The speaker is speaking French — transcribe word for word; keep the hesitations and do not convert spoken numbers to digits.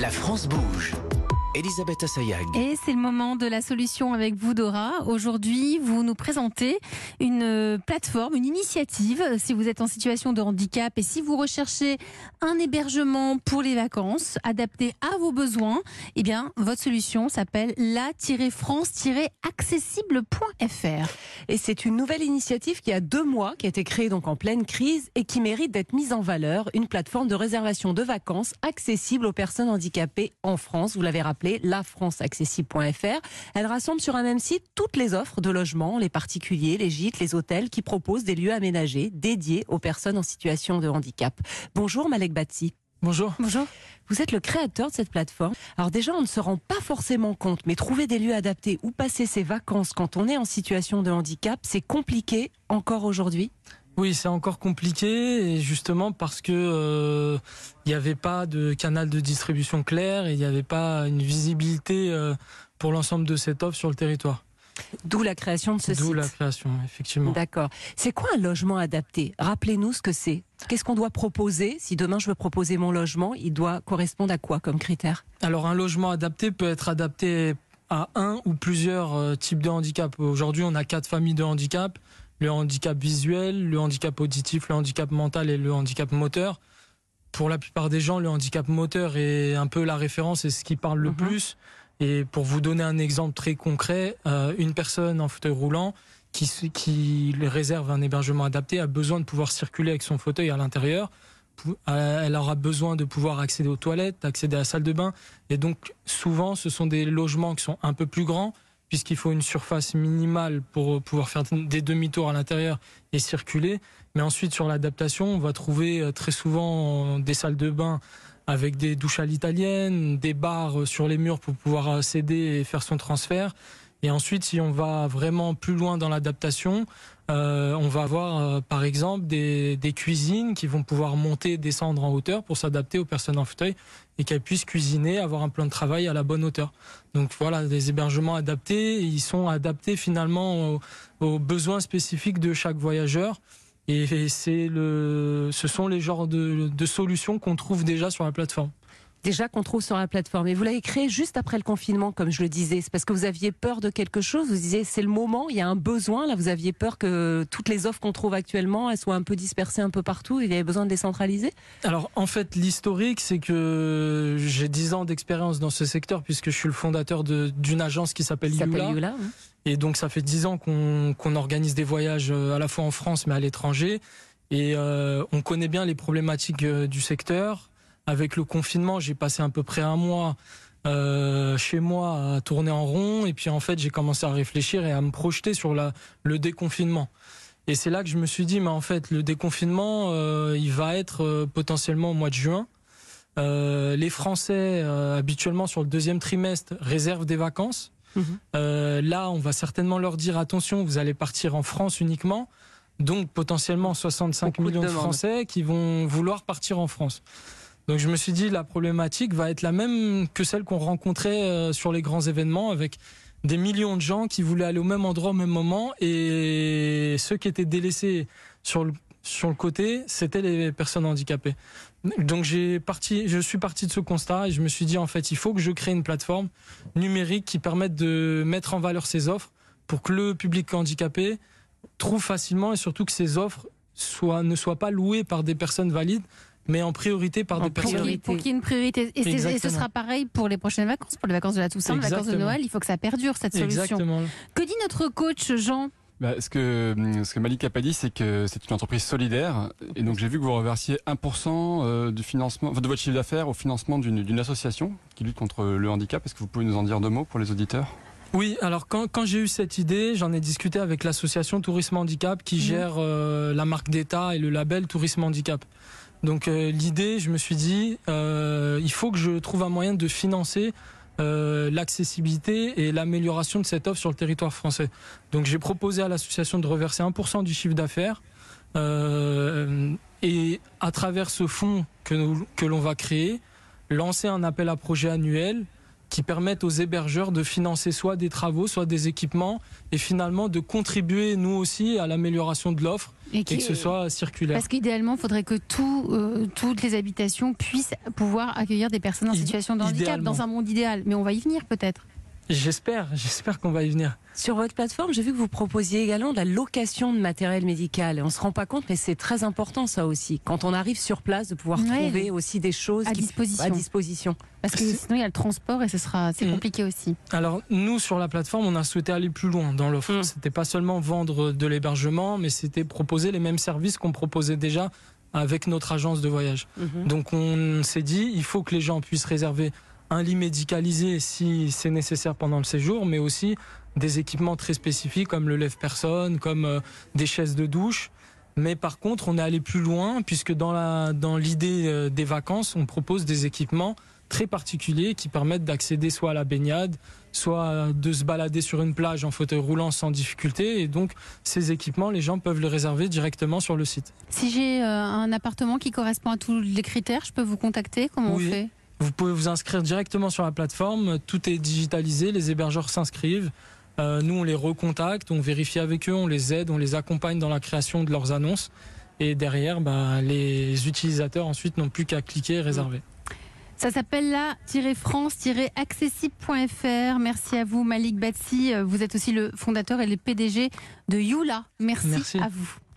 La France bouge. Elisabeth Assayag. Et c'est le moment de la solution avec vous, Dora. Aujourd'hui, vous nous présentez une plateforme, une initiative. Si vous êtes en situation de handicap et si vous recherchez un hébergement pour les vacances, adapté à vos besoins, eh bien, votre solution s'appelle la France accessible point F R. Et c'est une nouvelle initiative qui a deux mois, qui a été créée donc en pleine crise et qui mérite d'être mise en valeur. Une plateforme de réservation de vacances accessible aux personnes handicapées en France. Vous l'avez rappelé. la France accessible point F R. Elle rassemble sur un même site toutes les offres de logements, les particuliers, les gîtes, les hôtels qui proposent des lieux aménagés dédiés aux personnes en situation de handicap. Bonjour Malik Badsi. Bonjour. Bonjour. Vous êtes le créateur de cette plateforme. Alors déjà, on ne se rend pas forcément compte, mais trouver des lieux adaptés où passer ses vacances quand on est en situation de handicap, c'est compliqué encore aujourd'hui ? Oui, c'est encore compliqué, et justement parce que euh, il n'y avait pas de canal de distribution clair et il n'y avait pas une visibilité euh, pour l'ensemble de cette offre sur le territoire. D'où la création de ce site. D'où la création, effectivement. D'accord. C'est quoi un logement adapté? Rappelez-nous ce que c'est. Qu'est-ce qu'on doit proposer? Si demain je veux proposer mon logement, il doit correspondre à quoi comme critère? Alors un logement adapté peut être adapté à un ou plusieurs types de handicap. Aujourd'hui, on a quatre familles de handicap. Le handicap visuel, le handicap auditif, le handicap mental et le handicap moteur. Pour la plupart des gens, le handicap moteur est un peu la référence et ce qui parle le mmh. plus. Et pour vous donner un exemple très concret, euh, une personne en fauteuil roulant qui, qui réserve un hébergement adapté a besoin de pouvoir circuler avec son fauteuil à l'intérieur. Elle aura besoin de pouvoir accéder aux toilettes, accéder à la salle de bain. Et donc souvent, ce sont des logements qui sont un peu plus grands, puisqu'il faut une surface minimale pour pouvoir faire des demi-tours à l'intérieur et circuler. Mais ensuite, sur l'adaptation, on va trouver très souvent des salles de bain avec des douches à l'italienne, des barres sur les murs pour pouvoir céder et faire son transfert. Et ensuite, si on va vraiment plus loin dans l'adaptation, euh, on va avoir euh, par exemple des, des cuisines qui vont pouvoir monter et descendre en hauteur pour s'adapter aux personnes en fauteuil et qu'elles puissent cuisiner, avoir un plan de travail à la bonne hauteur. Donc voilà, des hébergements adaptés, ils sont adaptés finalement aux, aux besoins spécifiques de chaque voyageur. Et, et c'est le, ce sont les genres de, de solutions qu'on trouve déjà sur la plateforme. Déjà qu'on trouve sur la plateforme. Et vous l'avez créé juste après le confinement, comme je le disais. C'est parce que vous aviez peur de quelque chose. Vous disiez, c'est le moment, il y a un besoin. Là, vous aviez peur que toutes les offres qu'on trouve actuellement, elles soient un peu dispersées un peu partout. Il y avait besoin de décentraliser. Alors, en fait, l'historique, c'est que j'ai dix ans d'expérience dans ce secteur, puisque je suis le fondateur de, d'une agence qui s'appelle Yoola. Yoola oui. Et donc, ça fait dix ans qu'on, qu'on organise des voyages à la fois en France, mais à l'étranger. Et euh, on connaît bien les problématiques du secteur. Avec le confinement, j'ai passé à peu près un mois euh, chez moi à tourner en rond. Et puis en fait, j'ai commencé à réfléchir et à me projeter sur la, le déconfinement. Et c'est là que je me suis dit, mais en fait, le déconfinement, euh, il va être euh, potentiellement au mois de juin. Euh, les Français, euh, habituellement sur le deuxième trimestre, réservent des vacances. Mmh. Euh, là, on va certainement leur dire, attention, vous allez partir en France uniquement. Donc potentiellement soixante-cinq millions de Français qui vont vouloir partir en France. Donc je me suis dit, la problématique va être la même que celle qu'on rencontrait sur les grands événements, avec des millions de gens qui voulaient aller au même endroit au même moment, et ceux qui étaient délaissés sur le, sur le côté, c'était les personnes handicapées. Donc j'ai parti, je suis parti de ce constat et je me suis dit, en fait, il faut que je crée une plateforme numérique qui permette de mettre en valeur ces offres pour que le public handicapé trouve facilement, et surtout que ces offres soient, ne soient pas louées par des personnes valides, mais en priorité par en des personnes. Pour qu'il y ait une priorité. Et, et ce sera pareil pour les prochaines vacances, pour les vacances de la Toussaint, les vacances de Noël, il faut que ça perdure, cette solution. Exactement. Que dit notre coach, Jean ? Bah, ce que, ce que Malik a pas dit, c'est que c'est une entreprise solidaire. Et donc, j'ai vu que vous reversiez un pour cent du financement, de votre chiffre d'affaires au financement d'une, d'une association qui lutte contre le handicap. Est-ce que vous pouvez nous en dire deux mots pour les auditeurs ? Oui, alors quand, quand j'ai eu cette idée, j'en ai discuté avec l'association Tourisme Handicap qui mmh. gère euh, la marque d'État et le label Tourisme Handicap. Donc euh, l'idée, je me suis dit, euh, il faut que je trouve un moyen de financer euh, l'accessibilité et l'amélioration de cette offre sur le territoire français. Donc j'ai proposé à l'association de reverser un pour cent du chiffre d'affaires euh, et à travers ce fonds que, nous, que l'on va créer, lancer un appel à projet annuel qui permettent aux hébergeurs de financer soit des travaux, soit des équipements, et finalement de contribuer nous aussi à l'amélioration de l'offre et, et que ce soit circulaire. Parce qu'idéalement, il faudrait que tout, euh, toutes les habitations puissent pouvoir accueillir des personnes en situation de handicap, idéalement. Dans un monde idéal. Mais on va y venir peut-être. J'espère, j'espère qu'on va y venir. Sur votre plateforme, j'ai vu que vous proposiez également de la location de matériel médical. Et on ne se rend pas compte, mais c'est très important ça aussi. Quand on arrive sur place, de pouvoir ouais, trouver aussi des choses à, qui, disposition. à disposition. Parce que sinon, il y a le transport et ce sera, c'est mmh. compliqué aussi. Alors, nous, sur la plateforme, on a souhaité aller plus loin dans l'offre. Mmh. Ce n'était pas seulement vendre de l'hébergement, mais c'était proposer les mêmes services qu'on proposait déjà avec notre agence de voyage. Mmh. Donc, on s'est dit, il faut que les gens puissent réserver un lit médicalisé si c'est nécessaire pendant le séjour, mais aussi des équipements très spécifiques comme le lève-personne, comme des chaises de douche. Mais par contre, on est allé plus loin puisque dans la, dans l'idée des vacances, on propose des équipements très particuliers qui permettent d'accéder soit à la baignade, soit de se balader sur une plage en fauteuil roulant sans difficulté. Et donc, ces équipements, les gens peuvent les réserver directement sur le site. Si j'ai un appartement qui correspond à tous les critères, je peux vous contacter? Comment oui. on fait? Vous pouvez vous inscrire directement sur la plateforme, tout est digitalisé, les hébergeurs s'inscrivent, euh, nous on les recontacte, on vérifie avec eux, on les aide, on les accompagne dans la création de leurs annonces et derrière bah, les utilisateurs ensuite n'ont plus qu'à cliquer et réserver. Ça s'appelle la France accessible point F R. Merci à vous Malik Badsi, vous êtes aussi le fondateur et le P D G de Yoola. Merci, Merci. à vous.